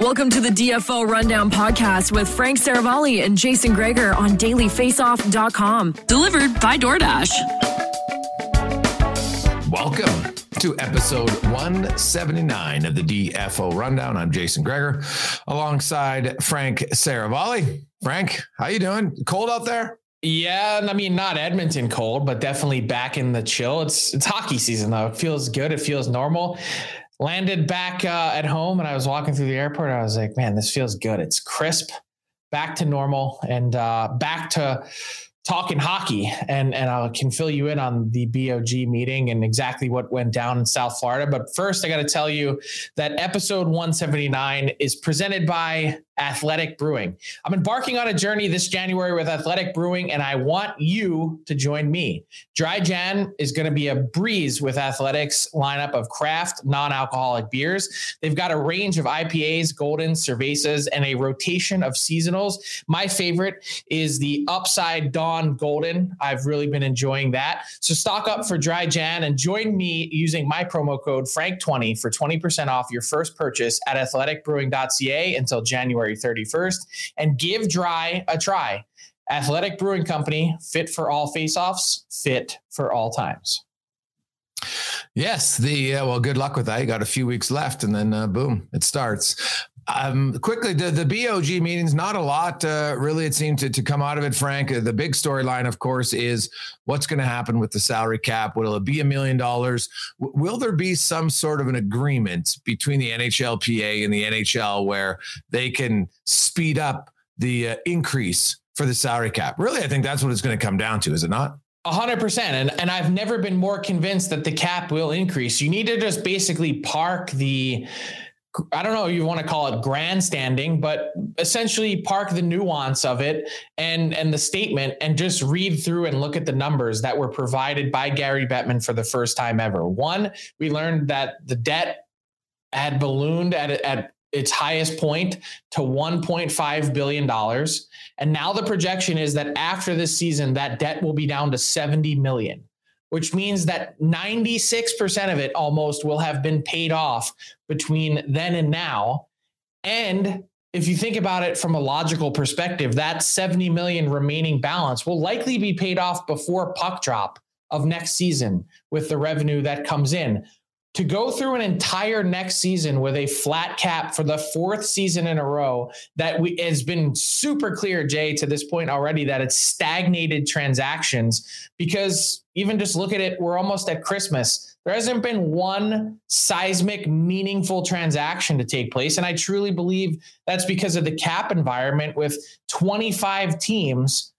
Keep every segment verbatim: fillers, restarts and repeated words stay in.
Welcome to the D F O Rundown podcast with Frank Seravalli and Jason Gregor on daily faceoff dot com. Delivered by DoorDash. Welcome to episode one seventy-nine of the D F O Rundown. I'm Jason Gregor alongside Frank Seravalli. Frank, how you doing? Cold out there? Yeah, I mean, not Edmonton cold, but definitely back in the chill. It's it's hockey season, though. It feels good. It feels normal. Landed back uh, at home, and I was walking through the airport. I was like, man, this feels good. It's crisp, back to normal, and uh, back to talking hockey. And, and I can fill you in on the B O G meeting and exactly what went down in South Florida. But first, I got to tell you that episode one seventy-nine is presented by Athletic Brewing. I'm embarking on a journey this January with Athletic Brewing, and I want you to join me. Dry Jan is going to be a breeze with Athletic's lineup of craft, non-alcoholic beers. They've got a range of I P As, Goldens, Cervezas, and a rotation of seasonals. My favorite is the Upside Dawn Golden. I've really been enjoying that. So stock up for Dry Jan and join me using my promo code Frank twenty for twenty percent off your first purchase at athletic brewing dot c a until January thirty-first, and give Dry a try. Athletic Brewing Company, fit for all face-offs, fit for all times. Yes, the uh, well, good luck with that. You got a few weeks left, and then uh, boom, it starts. Um, quickly, the, the B O G meetings, not a lot uh, really, it seemed to, to come out of it, Frank. Uh, the big storyline, of course, is what's going to happen with the salary cap. Will it be a million dollars? Will there be some sort of an agreement between the N H L P A and the N H L where they can speed up the uh, increase for the salary cap? Really, I think that's what it's going to come down to, is it not? A hundred percent. And and I've never been more convinced that the cap will increase. You need to just basically park the... I don't know if you want to call it grandstanding, but essentially park the nuance of it and, and the statement, and just read through and look at the numbers that were provided by Gary Bettman for the first time ever. One, we learned that the debt had ballooned at, at its highest point to one point five billion dollars. And now the projection is that after this season, that debt will be down to seventy million dollars. Which means that ninety-six percent of it almost will have been paid off between then and now. And if you think about it from a logical perspective, that seventy million remaining balance will likely be paid off before puck drop of next season with the revenue that comes in. To go through an entire next season with a flat cap for the fourth season in a row, that we has been super clear, Jay, to this point already, that it's stagnated transactions, because even just look at it, we're almost at Christmas. There hasn't been one seismic, meaningful transaction to take place. And I truly believe that's because of the cap environment, with twenty-five teams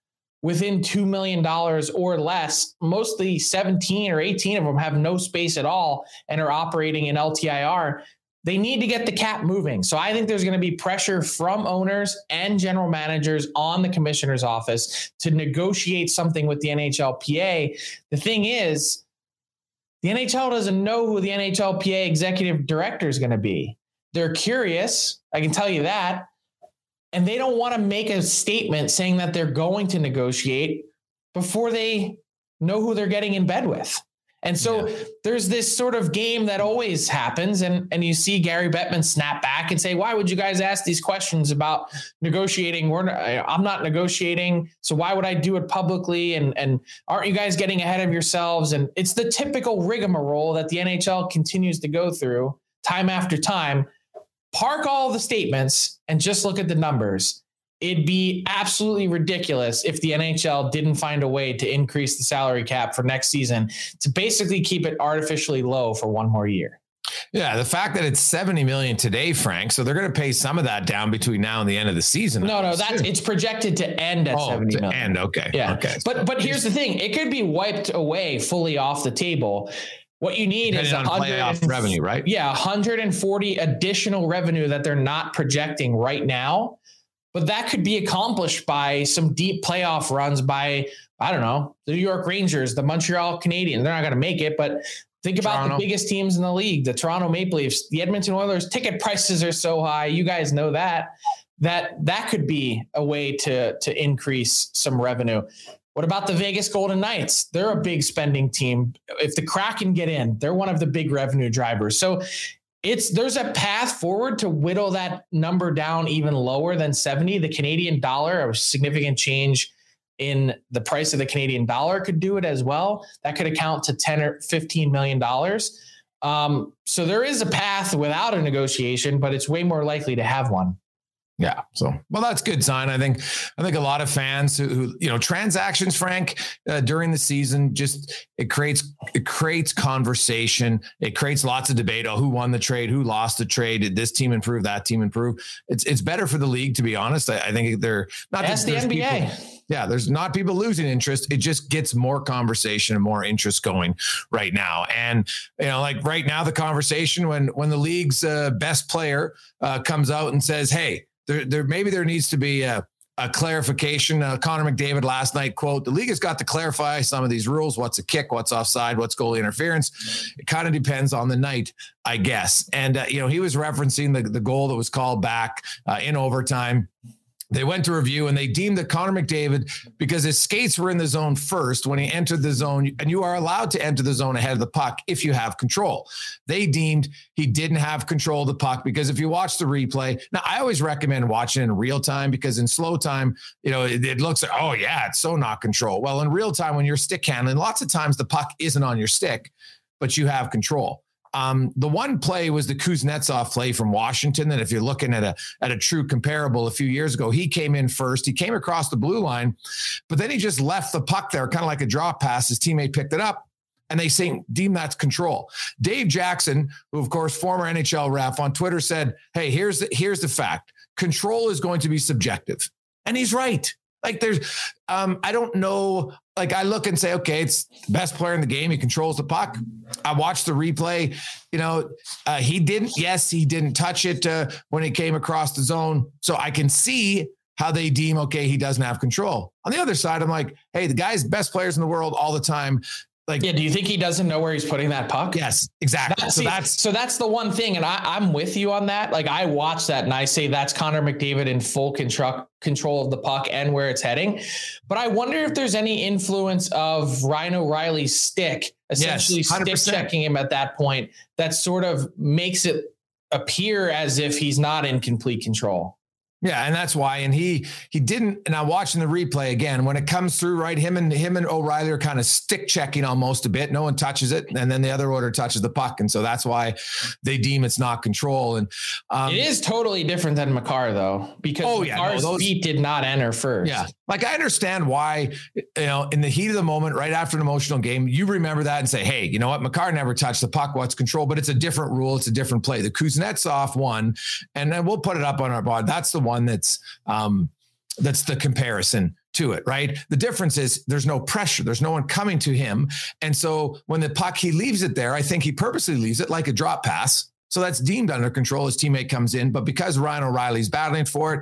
within two million dollars or less. Mostly seventeen or eighteen of them have no space at all and are operating in L T I R. They need to get the cap moving. So I think there's going to be pressure from owners and general managers on the commissioner's office to negotiate something with the N H L P A. The thing is, the N H L doesn't know who the N H L P A executive director is going to be. They're curious, I can tell you that. And they don't want to make a statement saying that they're going to negotiate before they know who they're getting in bed with. And so yeah. there's this sort of game that always happens. And, and you see Gary Bettman snap back and say, why would you guys ask these questions about negotiating? We're not, I'm not negotiating. So why would I do it publicly? And, and aren't you guys getting ahead of yourselves? And it's the typical rigmarole that the N H L continues to go through time after time. Park all the statements and just look at the numbers. It'd be absolutely ridiculous if the N H L didn't find a way to increase the salary cap for next season to basically keep it artificially low for one more year. Yeah, the fact that it's seventy million dollars today, Frank, so they're going to pay some of that down between now and the end of the season. No, no, that's it's projected to end at oh, seventy million dollars. End, okay. Yeah. Okay. But but here's the thing, it could be wiped away fully off the table. What you need Depending is on playoff revenue, right? Yeah, one hundred forty additional revenue that they're not projecting right now, but that could be accomplished by some deep playoff runs by, I don't know, the New York Rangers, the Montreal Canadiens. They're not going to make it, but think about Toronto. The biggest teams in the league, the Toronto Maple Leafs, the Edmonton Oilers. Ticket prices are so high, you guys know that. That that could be a way to to increase some revenue. What about the Vegas Golden Knights? They're a big spending team. If the Kraken get in, they're one of the big revenue drivers. So it's there's a path forward to whittle that number down even lower than seventy. The Canadian dollar, a significant change in the price of the Canadian dollar, could do it as well. That could account to ten or fifteen million dollars. Um, so there is a path without a negotiation, but it's way more likely to have one. Yeah. So, well, that's a good sign. I think, I think a lot of fans who, who you know, transactions, Frank, uh, during the season, just, it creates, it creates conversation. It creates lots of debate. Oh, who won the trade? Who lost the trade? Did this team improve? That team improve? It's, it's better for the league, to be honest. I, I think they're not that's the N B A. People, yeah. There's not people losing interest. It just gets more conversation and more interest going right now. And, you know, like right now, the conversation when, when the league's uh, best player uh, comes out and says, hey, there, there, maybe there needs to be a, a clarification. Uh, Connor McDavid last night, quote, the league has got to clarify some of these rules. What's a kick, what's offside, what's goalie interference. It kind of depends on the night, I guess. And, uh, you know, he was referencing the, the goal that was called back uh, in overtime. They went to review and they deemed that Connor McDavid, because his skates were in the zone first when he entered the zone, and you are allowed to enter the zone ahead of the puck if you have control. They deemed he didn't have control of the puck, because if you watch the replay, now I always recommend watching in real time, because in slow time, you know, it, it looks like, oh yeah, it's so not control. Well, in real time, when you're stick handling, lots of times the puck isn't on your stick, but you have control. Um, the one play was the Kuznetsov play from Washington. And if you're looking at a, at a true comparable a few years ago, he came in first, he came across the blue line, but then he just left the puck there, kind of like a drop pass. His teammate picked it up and they say, deem that's control. Dave Jackson, who of course, former N H L ref, on Twitter said, hey, here's the, here's the fact. Control is going to be subjective. And he's right. Like there's, um, I don't know. Like I look and say, okay, it's the best player in the game. He controls the puck. I watched the replay, you know, uh, he didn't, yes, he didn't touch it uh, when it came across the zone. So I can see how they deem, okay, he doesn't have control. On the other side, I'm like, hey, the guy's best players in the world all the time. Like, yeah. Do you think he doesn't know where he's putting that puck? Yes, exactly. That, so see, that's, so that's the one thing. And I, I'm with you on that. Like I watch that and I say, that's Connor McDavid in full control control of the puck and where it's heading. But I wonder if there's any influence of Ryan O'Reilly's stick, essentially yes, stick checking him at that point. That sort of makes it appear as if he's not in complete control. Yeah. And that's why, and he, he didn't, and I'm watching the replay again, when it comes through, right. Him and him and O'Reilly are kind of stick checking almost a bit. No one touches it. And then the other order touches the puck. And so that's why they deem it's not control. And um, it is totally different than Makar though, because oh, yeah, Makar's no, those, feet did not enter first. Yeah. Like I understand why, you know, in the heat of the moment, right after an emotional game, you remember that and say, hey, you know what? Makar never touched the puck. What's control, but it's a different rule. It's a different play. The Kuznetsov one, and then we'll put it up on our board. That's the one that's um that's the comparison to it, right? The difference is there's no pressure, there's no one coming to him, and so when the puck, he leaves it there. I think he purposely leaves it like a drop pass, so that's deemed under control. His teammate comes in, but because Ryan O'Reilly's battling for it,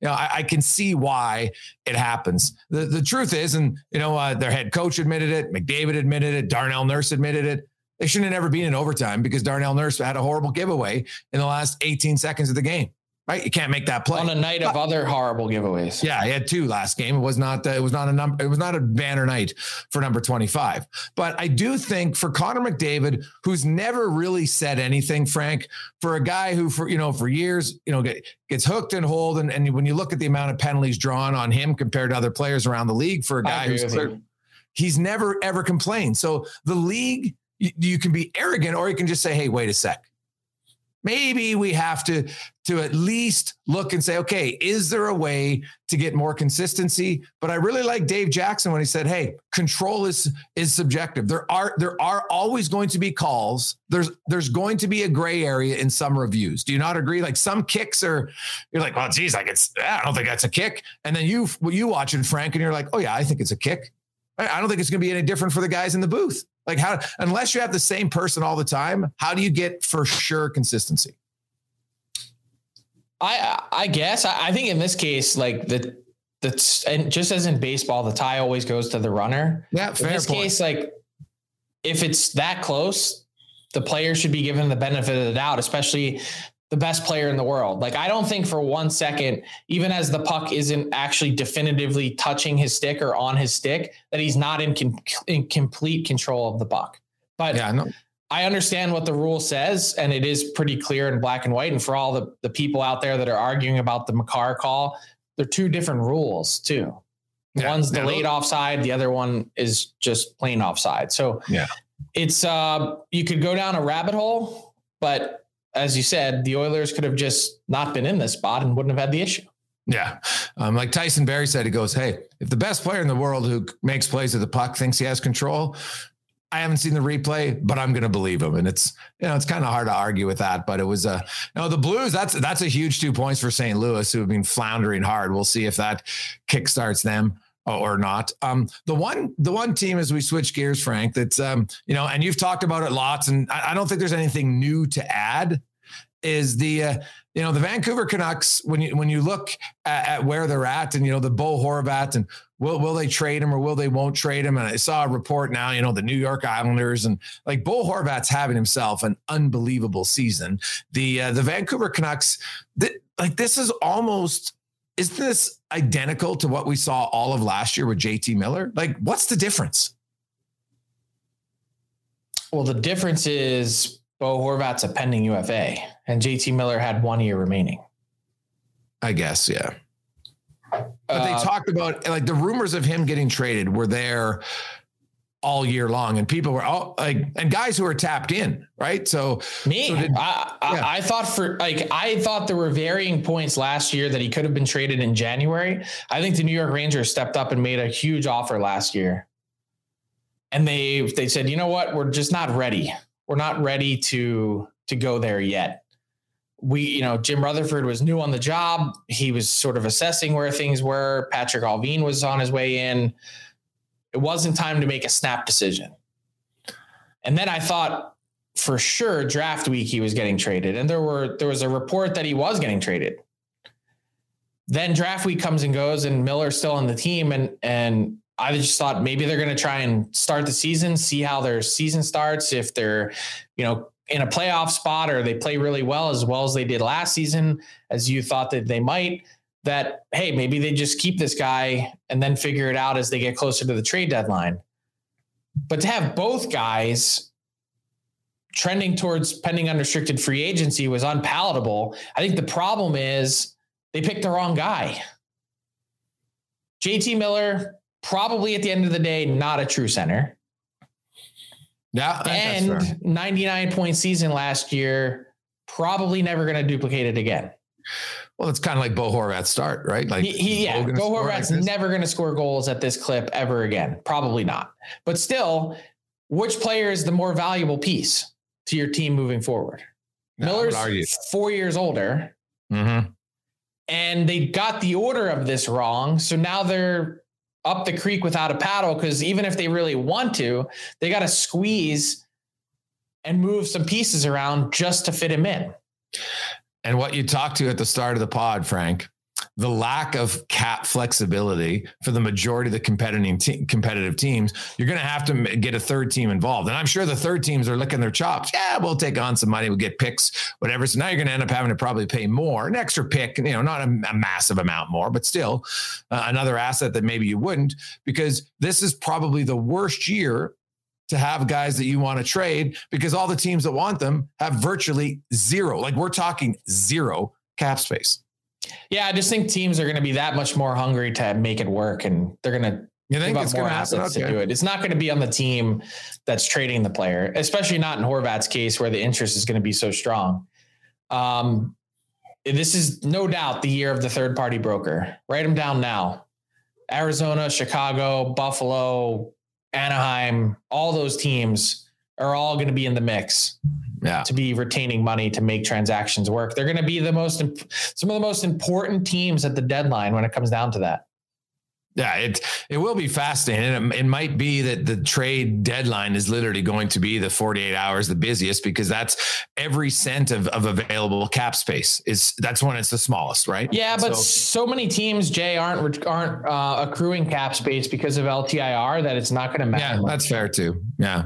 you know, I, I can see why it happens. The the truth is, and you know, uh, their head coach admitted it, McDavid admitted it, Darnell Nurse admitted it. They shouldn't have ever been in overtime because Darnell Nurse had a horrible giveaway in the last eighteen seconds of the game. Right, you can't make that play on a night of other horrible giveaways. Yeah, he had two last game. It was not. Uh, it was not a number. It was not a banner night for number twenty-five. But I do think for Connor McDavid, who's never really said anything, Frank, for a guy who, for you know, for years, you know, get, gets hooked and holed, and, and when you look at the amount of penalties drawn on him compared to other players around the league, for a guy who's clear, he's never ever complained. So the league, you, you can be arrogant, or you can just say, "Hey, wait a sec." Maybe we have to, to at least look and say, okay, is there a way to get more consistency? But I really like Dave Jackson when he said, hey, control is, is subjective. There are, there are always going to be calls. There's, there's going to be a gray area in some reviews. Do you not agree? Like some kicks are, you're like, well, geez, like it's, I don't think that's a kick. And then you, you watch it, Frank, and you're like, oh yeah, I think it's a kick. I don't think it's going to be any different for the guys in the booth. Like how, unless you have the same person all the time, how do you get for sure consistency? I I guess I, I think in this case, like the that's and just as in baseball, the tie always goes to the runner. Yeah, fair in this point. Case, like if it's that close, the player should be given the benefit of the doubt, especially the best player in the world. Like I don't think for one second, even as the puck isn't actually definitively touching his stick or on his stick, that he's not in, com- in complete control of the puck. But yeah, I know. I understand what the rule says, and it is pretty clear in black and white. And for all the, the people out there that are arguing about the Makar call, they're two different rules too. Yeah, one's delayed offside. The other one is just plain offside. So yeah, it's uh, you could go down a rabbit hole, but as you said, the Oilers could have just not been in this spot and wouldn't have had the issue. Yeah. Um, like Tyson Barrie said, he goes, hey, if the best player in the world who makes plays with the puck thinks he has control, I haven't seen the replay, but I'm going to believe him. And it's, you know, it's kind of hard to argue with that, but it was a, uh, you know, the Blues, that's, that's a huge two points for Saint Louis, who have been floundering hard. We'll see if that kickstarts them or not. Um, the one, the one team, as we switch gears, Frank, that's, um, you know, and you've talked about it lots, and I, I don't think there's anything new to add, is the, uh, you know, the Vancouver Canucks, when you, when you look at, at where they're at, and, you know, the Bo Horvat, and will, will they trade him or will they won't trade him? And I saw a report now, you know, the New York Islanders, and like Bo Horvat's having himself an unbelievable season. The, uh, the Vancouver Canucks, th- like this is almost, is this identical to what we saw all of last year with J T Miller? Like, what's the difference? Well, the difference is Bo Horvat's a pending U F A, and J T Miller had one year remaining. I guess, yeah. But uh, they talked about, like, the rumors of him getting traded were there all year long, and people were all like, and guys who are tapped in, right? So me, so did, I, I, yeah. I thought for like, I thought there were varying points last year that he could have been traded in January. I think the New York Rangers stepped up and made a huge offer last year. And they, they said, you know what, we're just not ready. We're not ready to, to go there yet. We, you know, Jim Rutherford was new on the job. He was sort of assessing where things were. Patrick Allvin was on his way in. It wasn't time to make a snap decision. And then I thought for sure draft week he was getting traded. And there were there was a report that he was getting traded. Then draft week comes and goes, and Miller's still on the team. And and I just thought maybe they're going to try and start the season, see how their season starts, if they're, you know, in a playoff spot, or they play really well, as well as they did last season, as you thought that they might. That, hey, maybe they just keep this guy and then figure it out as they get closer to the trade deadline. But to have both guys trending towards pending unrestricted free agency was unpalatable. I think the problem is they picked the wrong guy. J T Miller, probably at the end of the day, not a true center. Yeah, and ninety-nine point season last year, probably never going to duplicate it again. Well, it's kind of like Bo Horvat's start, right? Like, he, he, yeah, Bo Horvat's like never going to score goals at this clip ever again. Probably not. But still, which player is the more valuable piece to your team moving forward? No, Miller's four years older, mm-hmm. and they got the order of this wrong. So now they're up the creek without a paddle, because even if they really want to, they got to squeeze and move some pieces around just to fit him in. And what you talked to at the start of the pod, Frank, the lack of cap flexibility for the majority of the competitive te- competitive teams, you're going to have to get a third team involved. And I'm sure the third teams are licking their chops. Yeah, we'll take on some money. We'll get picks, whatever. So now you're going to end up having to probably pay more, an extra pick, you know, not a, a massive amount more, but still uh, another asset that maybe you wouldn't, because this is probably the worst year to have guys that you want to trade, because all the teams that want them have virtually zero, like we're talking zero cap space. Yeah. I just think teams are going to be that much more hungry to make it work. And they're going to, you think it's going to happen? Okay. To do it. It's not going to be on the team that's trading the player, especially not in Horvat's case where the interest is going to be so strong. Um, this is no doubt the year of the third party broker. Write them down now. Arizona, Chicago, Buffalo, Anaheim, all those teams are all going to be in the mix yeah. to be retaining money to make transactions work. They're going to be the most, imp- some of the most important teams at the deadline when it comes down to that. Yeah, it it will be fascinating. It, it might be that the trade deadline is literally going to be the forty-eight hours, the busiest, because that's every cent of, of available cap space is that's when it's the smallest, right? Yeah, but so, so many teams, Jay, aren't aren't uh, accruing cap space because of L T I R that it's not going to matter. Yeah, much. That's fair too. Yeah.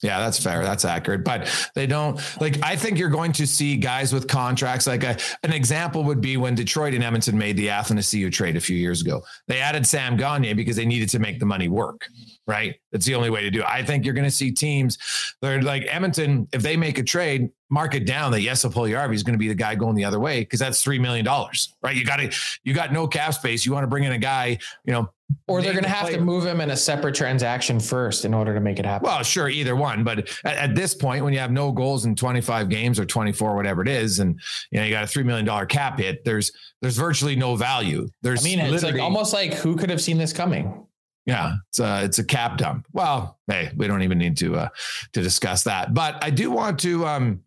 Yeah, that's fair. That's accurate. But they don't like, I think you're going to see guys with contracts. Like a, an example would be when Detroit and Edmonton made the Athanasiou trade a few years ago, they added Sam Gagner because they needed to make the money work. Right. That's the only way to do it. I think you're going to see teams that are like Edmonton. If they make a trade, mark it down that yes, Puljujärvi is going to be the guy going the other way. Cause that's three million dollars, right? You got to, you got no cap space. You want to bring in a guy, you know, or they're going to have to move him in a separate transaction first in order to make it happen. Well, sure, either one. But at, at this point, when you have no goals in twenty-five games or twenty-four, whatever it is, and you know you got a three million dollar cap hit, there's there's virtually no value. There's I mean, it's like almost like who could have seen this coming? Yeah, it's a, it's a cap dump. Well, hey, we don't even need to uh, to discuss that. But I do want to. Um,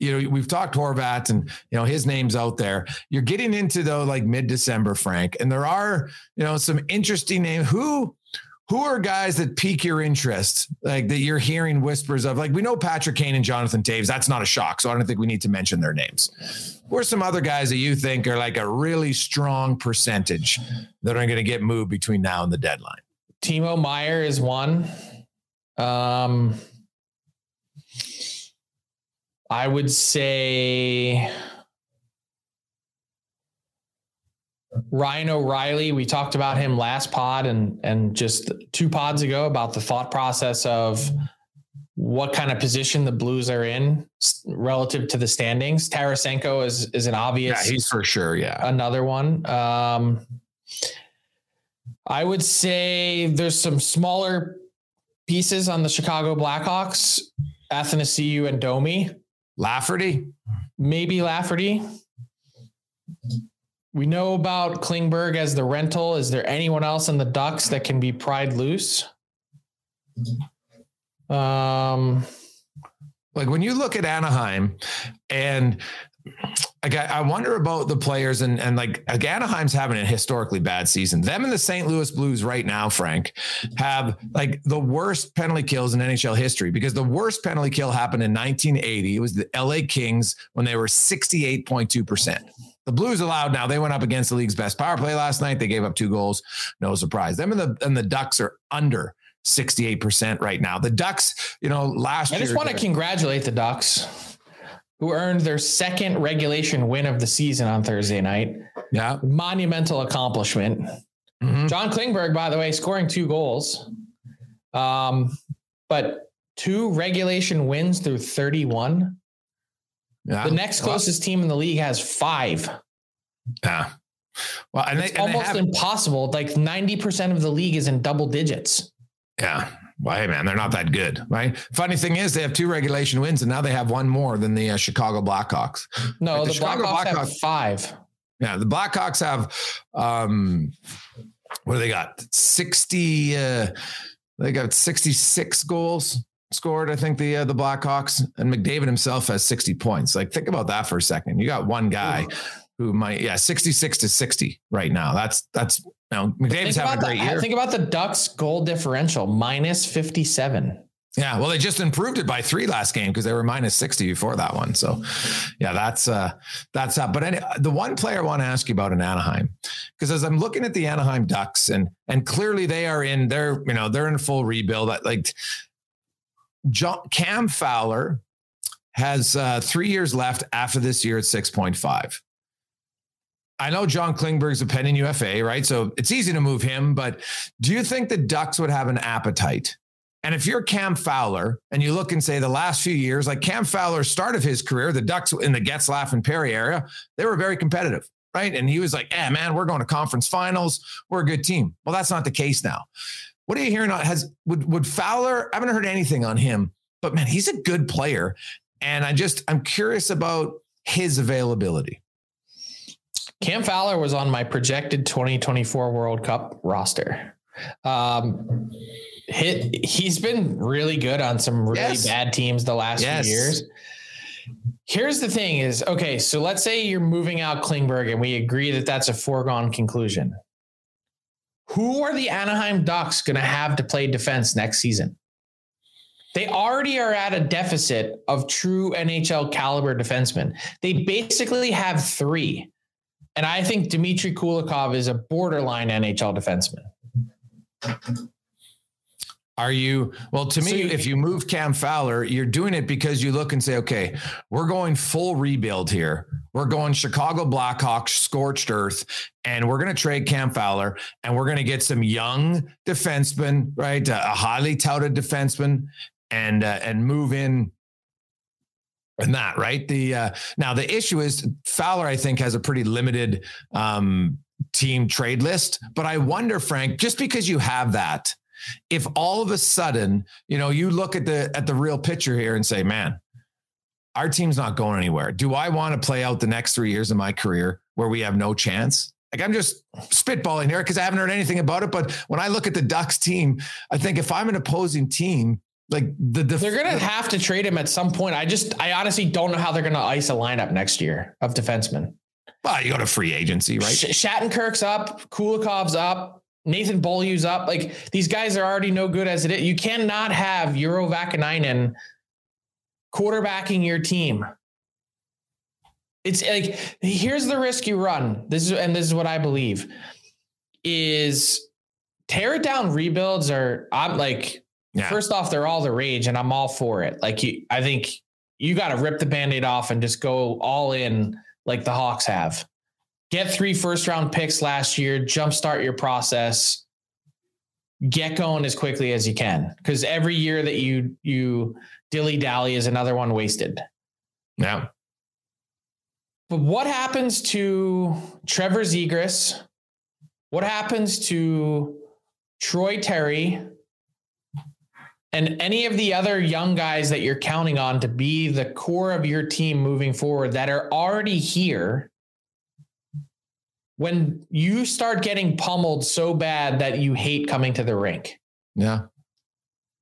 You know, we've talked Horvat and, you know, his name's out there. You're getting into though, like mid-December, Frank, and there are, you know, some interesting names. Who, who are guys that pique your interest? Like that you're hearing whispers of, like, we know Patrick Kane and Jonathan Taves. That's not a shock. So I don't think we need to mention their names. Who are some other guys that you think are like a really strong percentage that are going to get moved between now and the deadline? Timo Meier is one. Um, I would say Ryan O'Reilly. We talked about him last pod and, and just two pods ago about the thought process of what kind of position the Blues are in relative to the standings. Tarasenko is, is an obvious. Yeah, he's for sure. Yeah. Another one. Um, I would say there's some smaller pieces on the Chicago Blackhawks, Athanasiou and Domi. Lafferty, maybe Lafferty. We know about Klingberg as the rental. Is there anyone else in the Ducks that can be pried loose? Um, like when you look at Anaheim and like, I wonder about the players and, and like, like Anaheim's having a historically bad season. Them and the Saint Louis Blues right now, Frank, have like the worst penalty kills in N H L history, because the worst penalty kill happened in nineteen eighty. It was the L A Kings when they were sixty-eight point two percent. The Blues allowed now. They went up against the league's best power play last night. They gave up two goals. No surprise. Them and the, and the Ducks are under sixty-eight percent right now. The Ducks, you know, last year. I just want to congratulate the Ducks, who earned their second regulation win of the season on Thursday night. Yeah. Monumental accomplishment. Mm-hmm. John Klingberg, by the way, scoring two goals. Um, but two regulation wins through thirty-one. Yeah. The next closest team in the league has five. Yeah. Well, and it's they, and almost they have, impossible. Like ninety percent of the league is in double digits. Yeah. Well, hey, man, they're not that good, right? Funny thing is, they have two regulation wins, and now they have one more than the uh, Chicago Blackhawks. No, like the, the Chicago Blackhawks, Blackhawks have five. Yeah, the Blackhawks have, um, what do they got? sixty, uh, they got sixty-six goals scored, I think, the uh, the Blackhawks. And McDavid himself has sixty points. Like, think about that for a second. You got one guy Ooh. who might, yeah, sixty-six to sixty right now. That's, that's, Now, McDavid's having a great the, year. Think about the Ducks' goal differential, minus fifty-seven. Yeah, well, they just improved it by three last game because they were minus sixty before that one. So, yeah, that's uh, that's up. But any, the one player I want to ask you about in Anaheim, because as I'm looking at the Anaheim Ducks, and and clearly they are in they're you know they're in full rebuild. Like John, Cam Fowler has uh, three years left after this year at six point five. I know John Klingberg's a pending U F A, right? So it's easy to move him, but do you think the Ducks would have an appetite? And if you're Cam Fowler and you look and say the last few years, like Cam Fowler's start of his career, the Ducks in the Getzlaf and Perry area, they were very competitive, right? And he was like, eh, man, we're going to conference finals. We're a good team. Well, that's not the case now. What are you hearing? Has would, would Fowler, I haven't heard anything on him, but man, he's a good player. And I just, I'm curious about his availability. Cam Fowler was on my projected twenty twenty-four World Cup roster. Um, he, he's been really good on some really yes. bad teams the last yes. few years. Here's the thing is, okay, so let's say you're moving out Klingberg and we agree that that's a foregone conclusion. Who are the Anaheim Ducks going to have to play defense next season? They already are at a deficit of true N H L caliber defensemen. They basically have three. And I think Dmitry Kulikov is a borderline N H L defenseman. Are you? Well, to me, so you, if you move Cam Fowler, you're doing it because you look and say, okay, we're going full rebuild here. We're going Chicago Blackhawks, scorched earth, and we're going to trade Cam Fowler, and we're going to get some young defensemen, right? A highly touted defenseman, and uh, and move in. And that, right? The uh, now the issue is Fowler, I think, has a pretty limited um, team trade list. But I wonder, Frank, just because you have that, if all of a sudden, you know, you look at the at the real picture here and say, man, our team's not going anywhere. Do I want to play out the next three years of my career where we have no chance? Like, I'm just spitballing here because I haven't heard anything about it. But when I look at the Ducks team, I think if I'm an opposing team, Like the, the they're going to have to trade him at some point. I just, I honestly don't know how they're going to ice a lineup next year of defensemen. Well, you go to free agency, right? Sh- Shattenkirk's up, Kulikov's up, Nathan Beaulieu's up. Like these guys are already no good as it is. You cannot have Euro Vakanainen quarterbacking your team. It's like, here's the risk you run. This is, and this is what I believe is tear it down. Rebuilds are I'm like, Yeah. First off, they're all the rage and I'm all for it. Like you, I think you got to rip the Band-Aid off and just go all in like the Hawks have. Get three first round picks last year, jumpstart your process, get going as quickly as you can. Because every year that you you dilly-dally is another one wasted. Yeah. But what happens to Trevor Zegras? What happens to Troy Terry? And any of the other young guys that you're counting on to be the core of your team moving forward that are already here, when you start getting pummeled so bad that you hate coming to the rink. Yeah.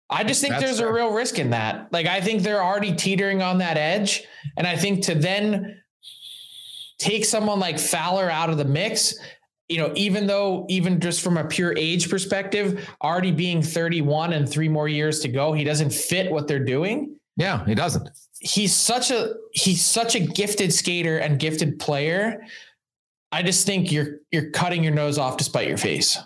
I just think That's there's fair. a real risk in that. Like, I think they're already teetering on that edge. And I think to then take someone like Fowler out of the mix, you know, even though even just from a pure age perspective, already being thirty-one and three more years to go, he doesn't fit what they're doing. Yeah, he doesn't. He's such a he's such a gifted skater and gifted player. I just think you're you're cutting your nose off to spite your face.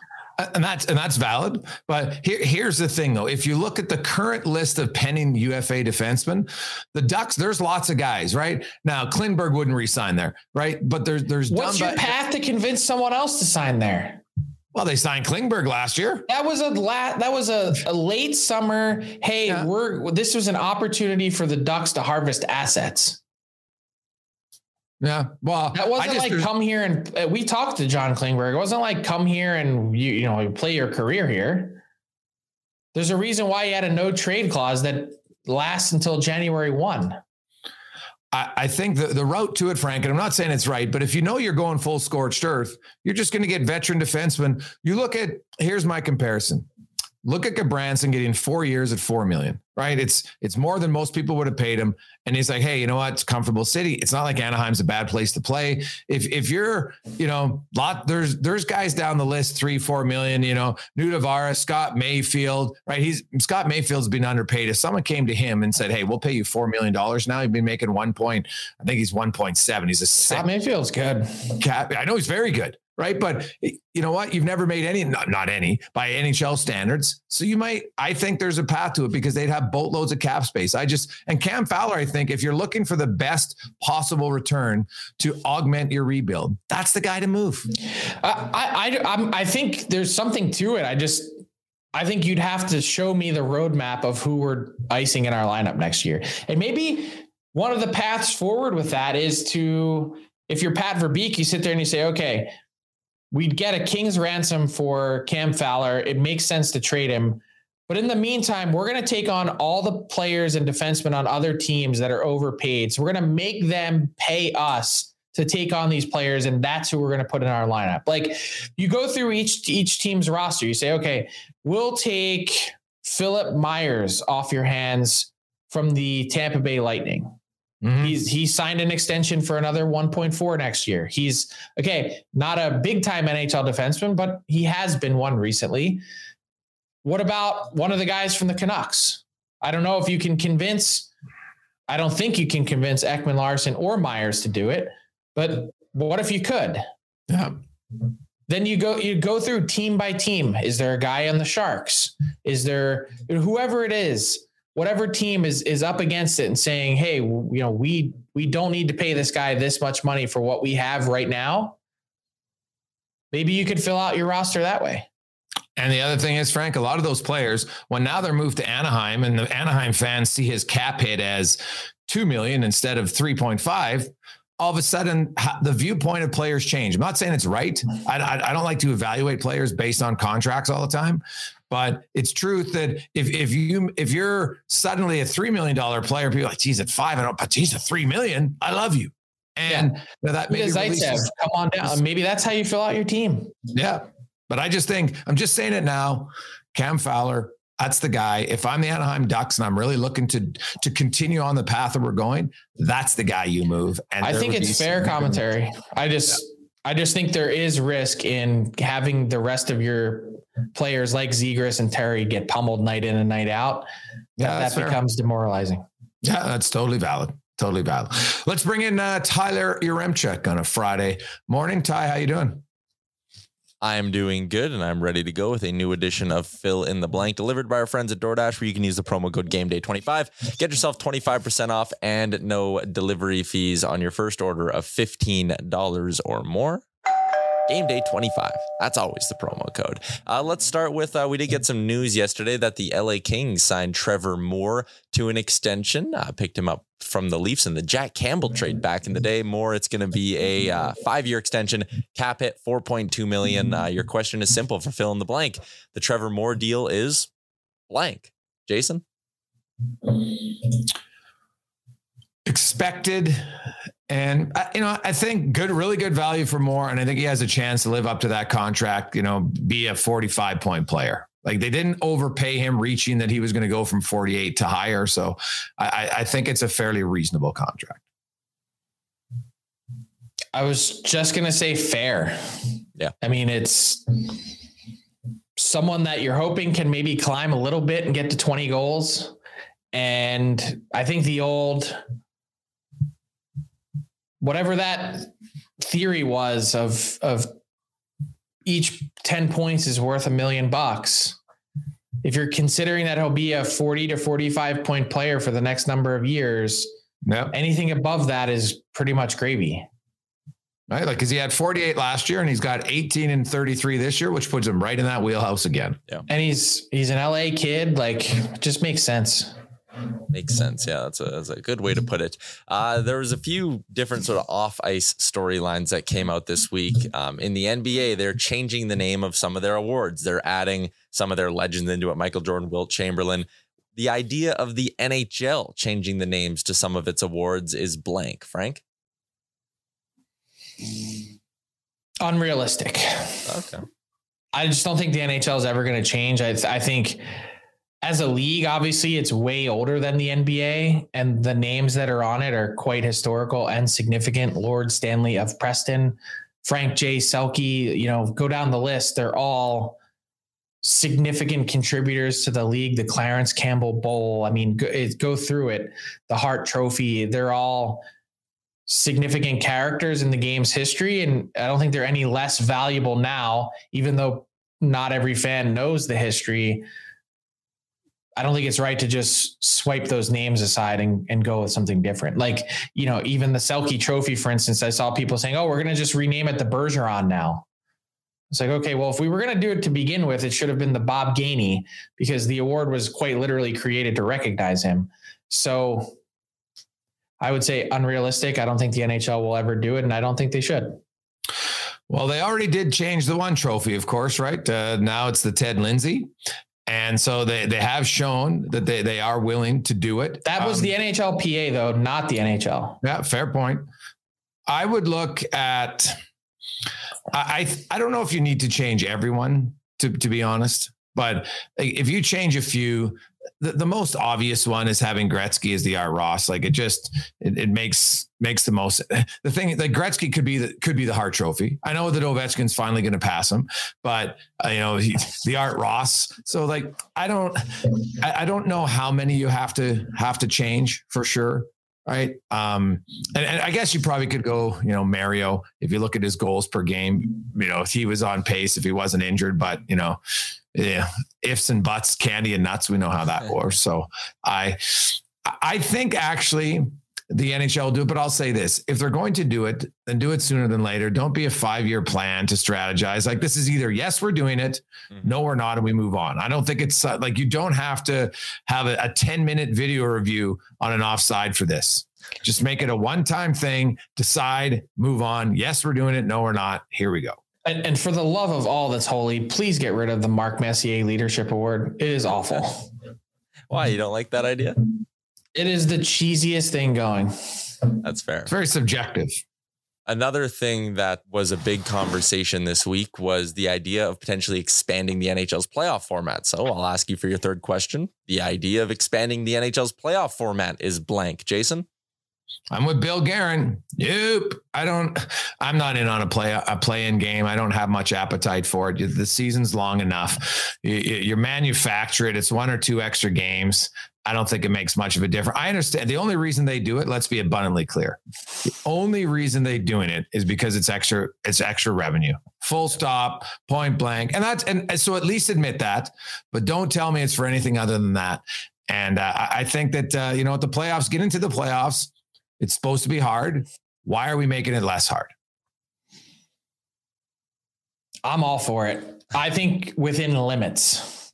And that's and that's valid. But here, here's the thing, though. If you look at the current list of pending U F A defensemen, the Ducks, there's lots of guys, right? Now, Klingberg wouldn't re-sign there, right? But there's... there's What's Dumba- your path to convince someone else to sign there? Well, they signed Klingberg last year. That was a la- that was a, a late summer, hey, yeah. we're this was an opportunity for the Ducks to harvest assets. Yeah. Well, that wasn't just, like, come here and uh, we talked to John Klingberg. It wasn't like come here and you, you know, you play your career here. There's a reason why he had a no trade clause that lasts until January first. I, I think the, the route to it, Frank, and I'm not saying it's right, but if you know you're going full scorched earth, you're just going to get veteran defensemen. You look at, here's my comparison. Look at Gabranson getting four years at four million, right? It's, it's more than most people would have paid him. And he's like, hey, you know what? It's a comfortable city. It's not like Anaheim's a bad place to play. If, if you're, you know, lot, there's, there's guys down the list, three, four million, you know, Nudavara, Scott Mayfield, right? He's Scott Mayfield's been underpaid. If someone came to him and said, hey, we'll pay you four million dollars now, he'd be making one point. I think he's one point seven. He's a Scott Mayfield's good. Cat, I know he's very good. Right. But you know what? You've never made any, not, not any by N H L standards. So you might, I think there's a path to it because they'd have boatloads of cap space. I just, and Cam Fowler, I think if you're looking for the best possible return to augment your rebuild, that's the guy to move. Uh, I, I, I'm, I think there's something to it. I just, I think you'd have to show me the roadmap of who we're icing in our lineup next year. And maybe one of the paths forward with that is to, if you're Pat Verbeek, you sit there and you say, okay, we'd get a king's ransom for Cam Fowler. It makes sense to trade him. But in the meantime, we're going to take on all the players and defensemen on other teams that are overpaid. So we're going to make them pay us to take on these players. And that's who we're going to put in our lineup. Like you go through each, each team's roster. You say, okay, we'll take Philip Myers off your hands from the Tampa Bay Lightning. Mm-hmm. He's, he signed an extension for another one point four next year. He's okay. Not a big time N H L defenseman, but he has been one recently. What about one of the guys from the Canucks? I don't know if you can convince, I don't think you can convince Ekman Larson or Myers to do it, but what if you could? Yeah. Then you go, you go through team by team. Is there a guy on the Sharks? Is there whoever it is? Whatever team is, is up against it and saying, hey, you know, we, we don't need to pay this guy this much money for what we have right now. Maybe you could fill out your roster that way. And the other thing is, Frank, a lot of those players, when now they're moved to Anaheim and the Anaheim fans see his cap hit as two million instead of three point five, all of a sudden the viewpoint of players change. I'm not saying it's right. I, I, I don't like to evaluate players based on contracts all the time, but it's truth that if, if you, if you're suddenly a three million dollars player, people are like, geez, at five, I don't, but geez, at three million, I love you. And yeah. you know, that maybe releases, come on down. Maybe that's how you fill out your team. Yeah. But I just think, I'm just saying it now, Cam Fowler, that's the guy. If I'm the Anaheim Ducks and I'm really looking to, to continue on the path that we're going, that's the guy you move. And I think it's fair commentary. Good. I just, yeah. I just think there is risk in having the rest of your players like Zegras and Terry get pummeled night in and night out. Yeah, that, that becomes demoralizing. Yeah, that's totally valid. Totally valid. Let's bring in uh, Tyler Yaremchuk on a Friday morning. Ty, how you doing? I'm doing good, and I'm ready to go with a new edition of Fill in the Blank delivered by our friends at DoorDash, where you can use the promo code game day twenty-five. Get yourself twenty-five percent off and no delivery fees on your first order of fifteen dollars or more. game day twenty-five. That's always the promo code. Uh, let's start with, uh, we did get some news yesterday that the L A Kings signed Trevor Moore to an extension. Uh, picked him up from the Leafs in the Jack Campbell trade back in the day. Moore, it's going to be a uh, five-year extension, cap hit four point two million dollars. Uh, your question is simple for fill in the blank. The Trevor Moore deal is blank. Jason? Expected. And, you know, I think good, really good value for Moore. And I think he has a chance to live up to that contract, you know, be a forty-five point player. Like they didn't overpay him reaching that he was going to go from forty-eight to higher. So I, I think it's a fairly reasonable contract. I was just going to say fair. Yeah. I mean, it's someone that you're hoping can maybe climb a little bit and get to twenty goals. And I think the old... whatever that theory was of, of each ten points is worth a million bucks. If you're considering that he'll be a forty to forty-five point player for the next number of years, yep. Anything above that is pretty much gravy. Right. Like, cause he had forty-eight last year and he's got eighteen and thirty-three this year, which puts him right in that wheelhouse again. Yeah. And he's, he's an L A kid. Like, it just makes sense. Makes sense. Yeah, that's a, that's a good way to put it. Uh, there was a few different sort of off-ice storylines that came out this week. Um, in the N B A, they're changing the name of some of their awards. They're adding some of their legends into it. Michael Jordan, Wilt Chamberlain. The idea of the N H L changing the names to some of its awards is blank. Frank? Unrealistic. Okay. I just don't think the N H L is ever going to change. I, I think... As a league, obviously, it's way older than the N B A, and the names that are on it are quite historical and significant. Lord Stanley of Preston, Frank J. Selke, you know, go down the list. They're all significant contributors to the league. The Clarence Campbell Bowl, I mean, go, go through it. The Hart Trophy, they're all significant characters in the game's history, and I don't think they're any less valuable now, even though not every fan knows the history. I don't think it's right to just swipe those names aside and, and go with something different. Like, you know, even the Selke Trophy, for instance, I saw people saying, oh, we're going to just rename it the Bergeron now. It's like, okay, well, if we were going to do it to begin with, it should have been the Bob Gainey, because the award was quite literally created to recognize him. So I would say unrealistic. I don't think the N H L will ever do it, and I don't think they should. Well, they already did change the one trophy, of course, right? Uh, now it's the Ted Lindsay. And so they, they have shown that they, they are willing to do it. That was um, the N H L P A, though, not the N H L. Yeah, fair point. I would look at, I I, I don't know if you need to change everyone, to, to be honest. But if you change a few, the, the most obvious one is having Gretzky as the Art Ross. Like it just, it, it makes makes the most. The thing that like Gretzky could be the could be the Hart Trophy. I know that Ovechkin's finally going to pass him, but uh, you know he, the Art Ross. So like I don't, I, I don't know how many you have to have to change for sure. Right. Um, and, and I guess you probably could go, you know, Mario, if you look at his goals per game, you know, if he was on pace, if he wasn't injured, but you know, yeah, ifs and buts, candy and nuts. We know how that works. So I, I think actually the N H L will do it, but I'll say this, if they're going to do it, then do it sooner than later. Don't be a five-year plan to strategize. Like this is either, yes, we're doing it. No, we're not. And we move on. I don't think it's uh, like, you don't have to have a, a ten minute video review on an offside for this. Just make it a one-time thing, decide, move on. Yes, we're doing it. No, we're not. Here we go. And, and for the love of all that's holy, please get rid of the Mark Messier Leadership Award. It is awful. Why? You don't like that idea? It is the cheesiest thing going. That's fair. It's very subjective. Another thing that was a big conversation this week was the idea of potentially expanding the N H L's playoff format. So I'll ask you for your third question. The idea of expanding the N H L's playoff format is blank. Jason? I'm with Bill Guerin. Nope. I don't, I'm not in on a play, a play-in game. I don't have much appetite for it. The season's long enough. You, you manufacture it. It's one or two extra games. I don't think it makes much of a difference. I understand. The only reason they do it, let's be abundantly clear. The only reason they're doing it is because it's extra, it's extra revenue, full stop, point blank. And that's, and, and so at least admit that, but don't tell me it's for anything other than that. And uh, I think that, uh, you know, at the playoffs, get into the playoffs. It's supposed to be hard. Why are we making it less hard? I'm all for it. I think within limits.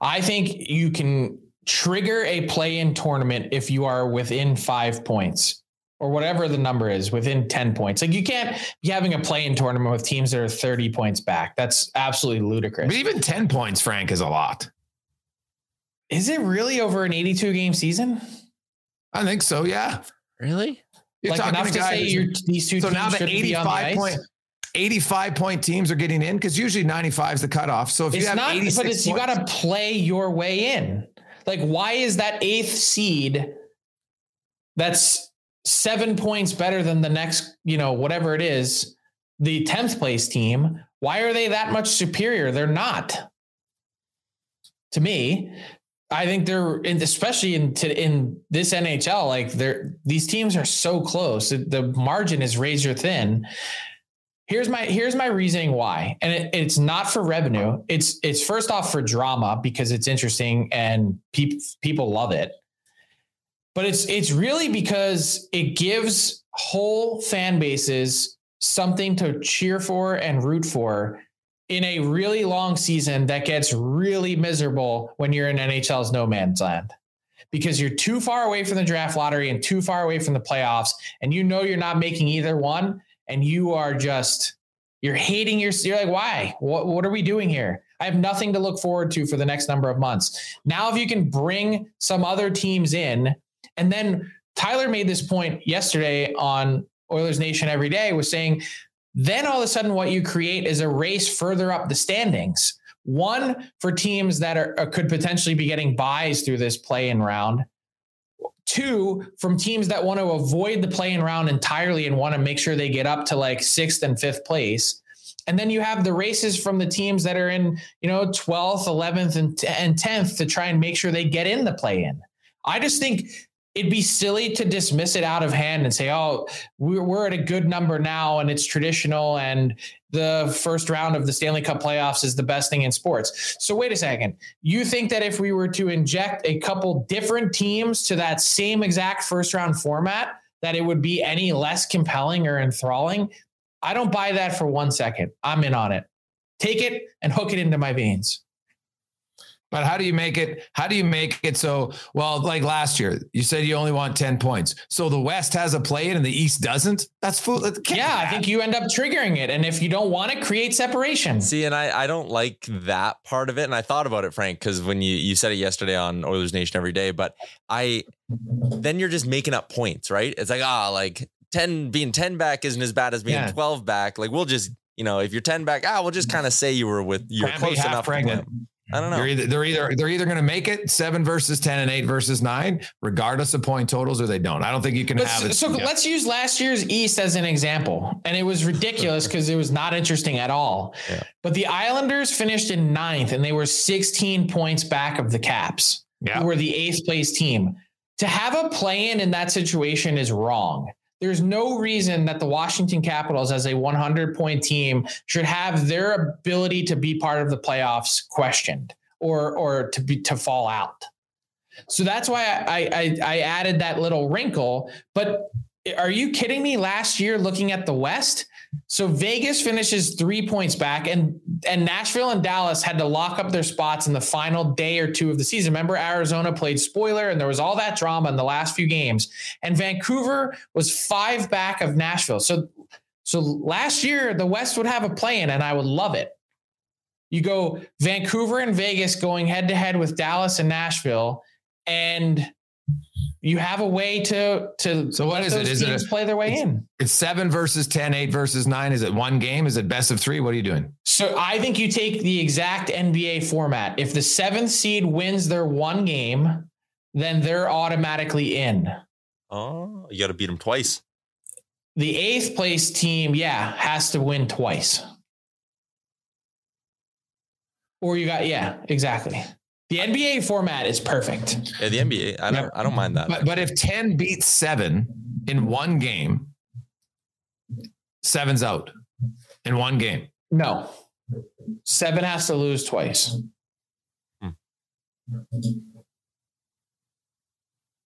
I think you can trigger a play-in tournament if you are within five points or whatever the number is, within ten points. Like you can't be having a play-in tournament with teams that are thirty points back. That's absolutely ludicrous. But even ten points, Frank, is a lot. Is it really over an eighty-two game season? I think so. Yeah. Really? You're like enough to say you're, these two so teams now the shouldn't be on the ice? Point, eighty-five point teams are getting in because usually ninety-five is the cutoff. So if it's you have not, eighty-six but it's, points, you got to play your way in. Like, why is that eighth seed that's seven points better than the next, you know, whatever it is, the tenth place team? Why are they that much superior? They're not. To me, I think they're in, especially in to, in this N H L, like they're, these teams are so close. The margin is razor thin. Here's my, here's my reasoning why. And it, it's not for revenue. It's, it's first off for drama because it's interesting and pe- people love it, but it's, it's really because it gives whole fan bases something to cheer for and root for in a really long season that gets really miserable when you're in N H L's no man's land. because you're too far away from the draft lottery and too far away from the playoffs. And you know, you're not making either one. And you are just, you're hating your, you're like, why, what, what are we doing here? I have nothing to look forward to for the next number of months. Now, if you can bring some other teams in, and then Tyler made this point yesterday on Oilers Nation Every Day, was saying, then all of a sudden what you create is a race further up the standings. One, for teams that are, could potentially be getting buys through this play-in round. Two, from teams that want to avoid the play-in round entirely and want to make sure they get up to like sixth and fifth place. And then you have the races from the teams that are in, you know, twelfth, eleventh, and tenth to try and make sure they get in the play-in. I just think it'd be silly to dismiss it out of hand and say, oh, we're, we're at a good number now and it's traditional and the first round of the Stanley Cup playoffs is the best thing in sports. So wait a second. You think that if we were to inject a couple different teams to that same exact first round format, that it would be any less compelling or enthralling? I don't buy that for one second. I'm in on it. Take it and hook it into my veins. But how do you make it? How do you make it so, well, like last year, you said you only want ten points. So the West has a play-in and the East doesn't? That's fool. Yeah, I think you end up triggering it. And if you don't want to create separation. See, and I, I don't like that part of it. And I thought about it, Frank, because when you, you said it yesterday on Oilers Nation Every Day, but I, then you're just making up points, right? It's like, ah, like ten being ten back isn't as bad as being yeah. twelve back. Like we'll just, you know, if you're ten back, ah, we'll just kind of say you were with, you're Can't close enough pregnant. To win. I don't know. They're either they're either, they're either going to make it seven versus ten and eight versus nine, regardless of point totals, or they don't. I don't think you can but have so, it. So yeah. Let's use last year's East as an example. And it was ridiculous because it was not interesting at all. Yeah. But the Islanders finished in ninth and they were sixteen points back of the Caps, yeah. who were the eighth place team. To have a play-in in that situation is wrong. There's no reason that the Washington Capitals as a one hundred point team should have their ability to be part of the playoffs questioned or, or to be, to fall out. So that's why I, I, I added that little wrinkle, but are you kidding me? Last year, looking at the West. So Vegas finishes three points back and, and Nashville and Dallas had to lock up their spots in the final day or two of the season. Remember, Arizona played spoiler and there was all that drama in the last few games, and Vancouver was five back of Nashville. So, so last year the West would have a play-in and I would love it. You go Vancouver and Vegas going head to head with Dallas and Nashville, and you have a way to, to so what is it? Is it a, play their way it's, in? It's seven versus ten, eight versus nine. Is it one game? Is it best of three? What are you doing? So I think you take the exact N B A format. If the seventh seed wins their one game, then they're automatically in. Oh, you got to beat them twice. The eighth place team. Yeah. Has to win twice. Or you got, yeah, exactly. The N B A format is perfect. Yeah, the N B A, I don't, yeah. I don't mind that. But, but if ten beats seven in one game, seven's out in one game. No, seven has to lose twice. Hmm.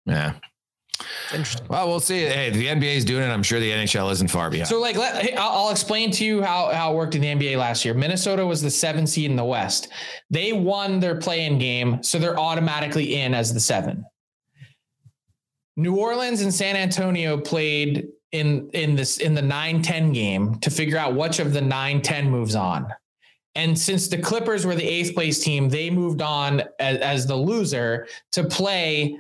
Yeah. Interesting. Well, we'll see. Hey, the N B A is doing it. I'm sure the N H L isn't far behind. So like, let, I'll explain to you how, how it worked in the N B A last year. Minnesota was the seven seed in the West. They won their play-in game, so they're automatically in as the seven. New Orleans and San Antonio played in, in this, in the nine ten game to figure out which of the nine ten moves on. And since the Clippers were the eighth place team, they moved on as, as the loser to play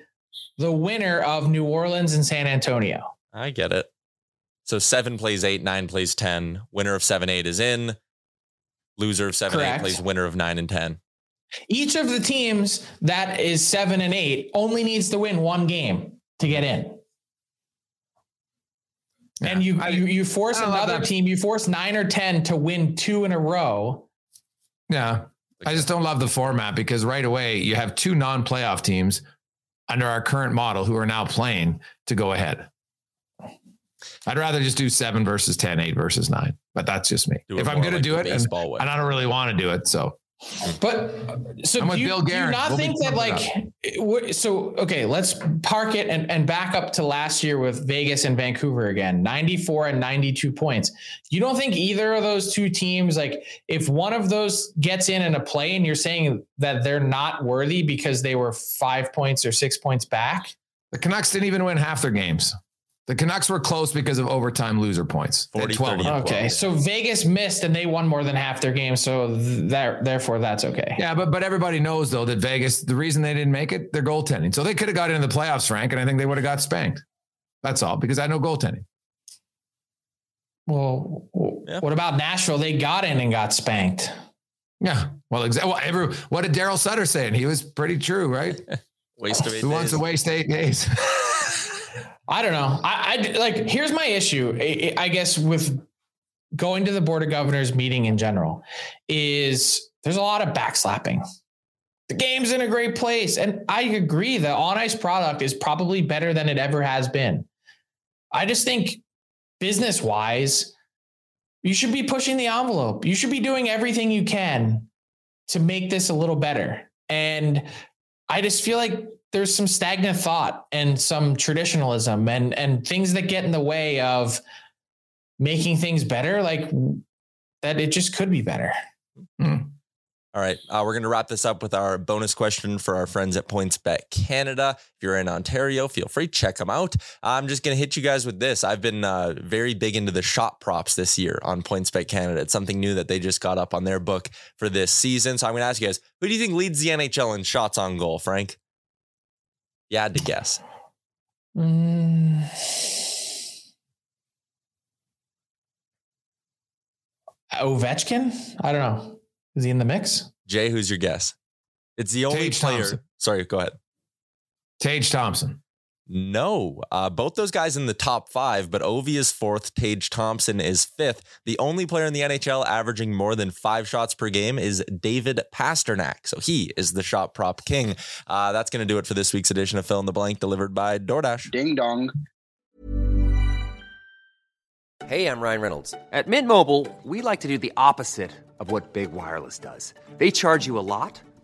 the winner of New Orleans and San Antonio. I get it. So seven plays eight, nine plays ten. Winner of seven, eight is in. Loser of seven, Correct. eight plays winner of nine and ten. Each of the teams that is seven and eight only needs to win one game to get in. Yeah. And you, you, you force another team, you force nine or ten to win two in a row. Yeah. I just don't love the format because right away you have two non-playoff teams under our current model who are now playing to go ahead. I'd rather just do seven versus ten, eight versus nine, but that's just me. If I'm going to do it, and, and I don't really want to do it. So, but so I'm do, with you, Bill Guerin, do you not we'll think that like, So, okay, let's park it and, and back up to last year with Vegas and Vancouver again, ninety-four and ninety-two points. You don't think either of those two teams, like if one of those gets in in a play and you're saying that they're not worthy because they were five points or six points back? The Canucks didn't even win half their games. The Canucks were close because of overtime loser points. forty, twelve, okay, so Vegas missed and they won more than half their game, so that therefore that's okay. Yeah, but but everybody knows though that Vegas, the reason they didn't make it, they're goaltending. So they could have got into the playoffs, Frank, and I think they would have got spanked. That's all because I know goaltending. Well, yeah. What about Nashville? They got in and got spanked. Yeah, well, exactly. Well, every, what did Daryl Sutter say? And he was pretty true, right? Waste of eight. Who days. Wants to waste eight days? I don't know. I, I like, here's my issue, I, I guess, with going to the Board of Governors meeting in general is there's a lot of backslapping. The game's in a great place. And I agree the on ice product is probably better than it ever has been. I just think business wise, you should be pushing the envelope. You should be doing everything you can to make this a little better. And I just feel like there's some stagnant thought and some traditionalism and, and things that get in the way of making things better, like that it just could be better. Mm. All right. Uh, we're going to wrap this up with our bonus question for our friends at PointsBet Canada. If you're in Ontario, feel free, check them out. I'm just going to hit you guys with this. I've been uh, very big into the shot props this year on PointsBet Canada. It's something new that they just got up on their book for this season. So I'm going to ask you guys, who do you think leads the N H L in shots on goal, Frank? You had to guess. Mm. Ovechkin? I don't know. Is he in the mix? Jay, who's your guess? It's the only Tage player. Thompson. Sorry, go ahead. Tage Thompson. No, uh, both those guys in the top five, but Ovi is fourth. Tage Thompson is fifth. The only player in the N H L averaging more than five shots per game is David Pasternak. So he is the shot prop king. Uh, that's going to do it for this week's edition of Fill in the Blank, delivered by DoorDash. Ding dong. Hey, I'm Ryan Reynolds. At Mint Mobile, we like to do the opposite of what Big Wireless does. They charge you a lot.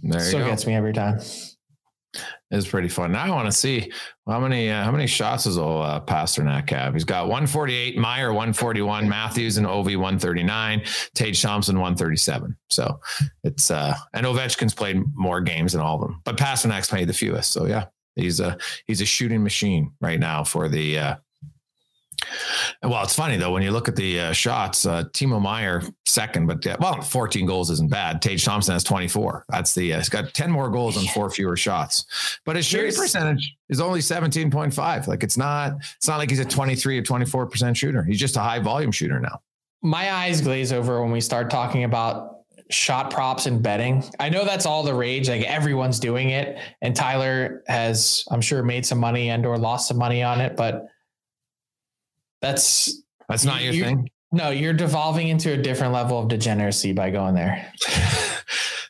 There you Still go. Gets me every time. It's pretty fun. Now I want to see how many uh, how many shots does old uh, Pasternak have? He's got one forty-eight, Meier one forty-one, Matthews and Ovi one thirty-nine, Tage Thompson one thirty-seven. So it's uh, and Ovechkin's played more games than all of them, but Pasternak's played the fewest. So yeah, he's a he's a shooting machine right now for the. Uh, Well, it's funny though when you look at the uh, shots. Uh, Timo Meier second, but uh, well, fourteen goals isn't bad. Tage Thompson has twenty-four. That's the. Uh, it's got ten more goals and four fewer shots, but his shooting percentage is only seventeen point five. Like it's not. It's not like he's a twenty-three or twenty-four percent shooter. He's just a high volume shooter now. My eyes glaze over when we start talking about shot props and betting. I know that's all the rage. Like everyone's doing it, and Tyler has, I'm sure, made some money and or lost some money on it, but. That's that's not you, your thing. No, you're devolving into a different level of degeneracy by going there.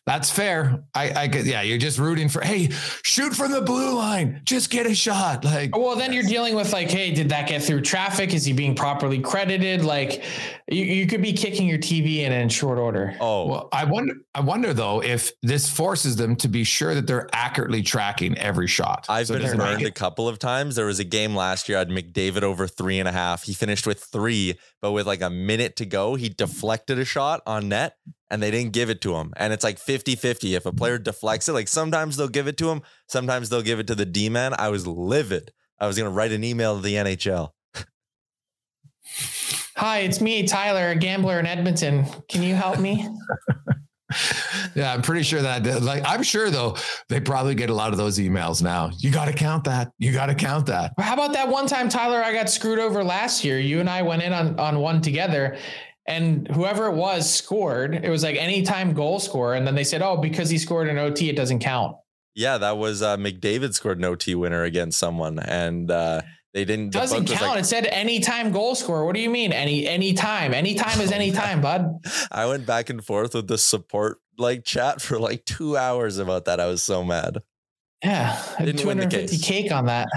That's fair. I, I could, yeah, you're just rooting for, hey, shoot from the blue line, just get a shot. Like, well, then you're dealing with like, hey, did that get through traffic? Is he being properly credited? Like you, you could be kicking your T V in in short order. Oh, well, I wonder, I wonder though, if this forces them to be sure that they're accurately tracking every shot. I've so been burned a couple of times. There was a game last year. I had McDavid over three and a half. He finished with three, but with like a minute to go, he deflected a shot on net. And they didn't give it to him. And it's like fifty-fifty. If a player deflects it, like sometimes they'll give it to him. Sometimes they'll give it to the D-man. I was livid. I was going to write an email to the N H L. Hi, it's me, Tyler, a gambler in Edmonton. Can you help me? Yeah, I'm pretty sure that like, I'm sure though, they probably get a lot of those emails now. You got to count that. You got to count that. How about that one time, Tyler, I got screwed over last year. You and I went in on, on one together. And whoever it was scored, it was like anytime goal scorer. And then they said, oh, because he scored an O T, it doesn't count. Yeah, that was uh, McDavid scored an O T winner against someone. And uh, they didn't. Doesn't count. Like, it said anytime goal scorer. What do you mean? Any anytime. Anytime is anytime, bud. I went back and forth with the support like chat for like two hours about that. I was so mad. Yeah. I didn't win the case. Cake on that.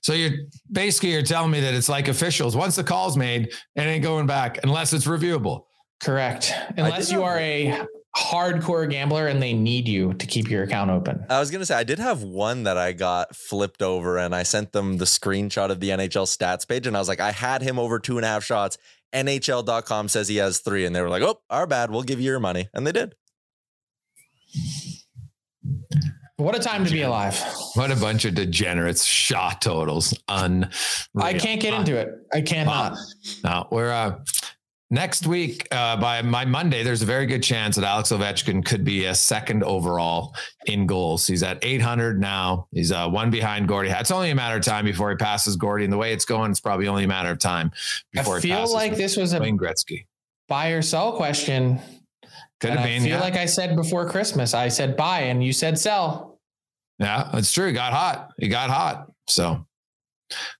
So you're basically, you're telling me that it's like officials. Once the call's made, it ain't going back unless it's reviewable. Correct. Unless you are a hardcore gambler and they need you to keep your account open. I was going to say, I did have one that I got flipped over and I sent them the screenshot of the N H L stats page. And I was like, I had him over two and a half shots. N H L dot com says he has three. And they were like, oh, our bad. We'll give you your money. And they did. What a time to be alive. What a bunch of degenerates. Shot totals. Unreal. I can't get into it. I cannot. No, we're uh, next week uh, by my Monday. There's a very good chance that Alex Ovechkin could be a second overall in goals. He's at eight hundred now. He's uh, one behind Gordy. It's only a matter of time before he passes Gordy. And the way it's going, it's probably only a matter of time before I feel he passes like this was a Wayne Gretzky buy or sell question. Could have been, I feel yeah. like I said before Christmas, I said buy and you said sell. Yeah, that's true. It got hot. It got hot. So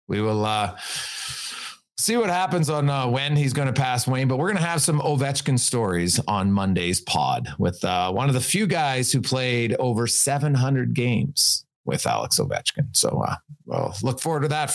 we will uh, see what happens on uh, when he's going to pass Wayne. But we're going to have some Ovechkin stories on Monday's pod with uh, one of the few guys who played over seven hundred games with Alex Ovechkin. So uh, we'll look forward to that.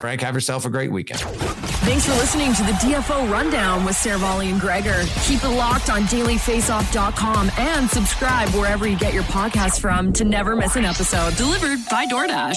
Frank, have yourself a great weekend. Thanks for listening to the D F O Rundown with Seravalli and Gregor. Keep it locked on daily face off dot com and subscribe wherever you get your podcasts from to never miss an episode. Delivered by DoorDash.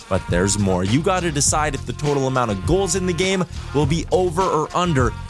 But there's more. You got to decide if the total amount of goals in the game will be over or under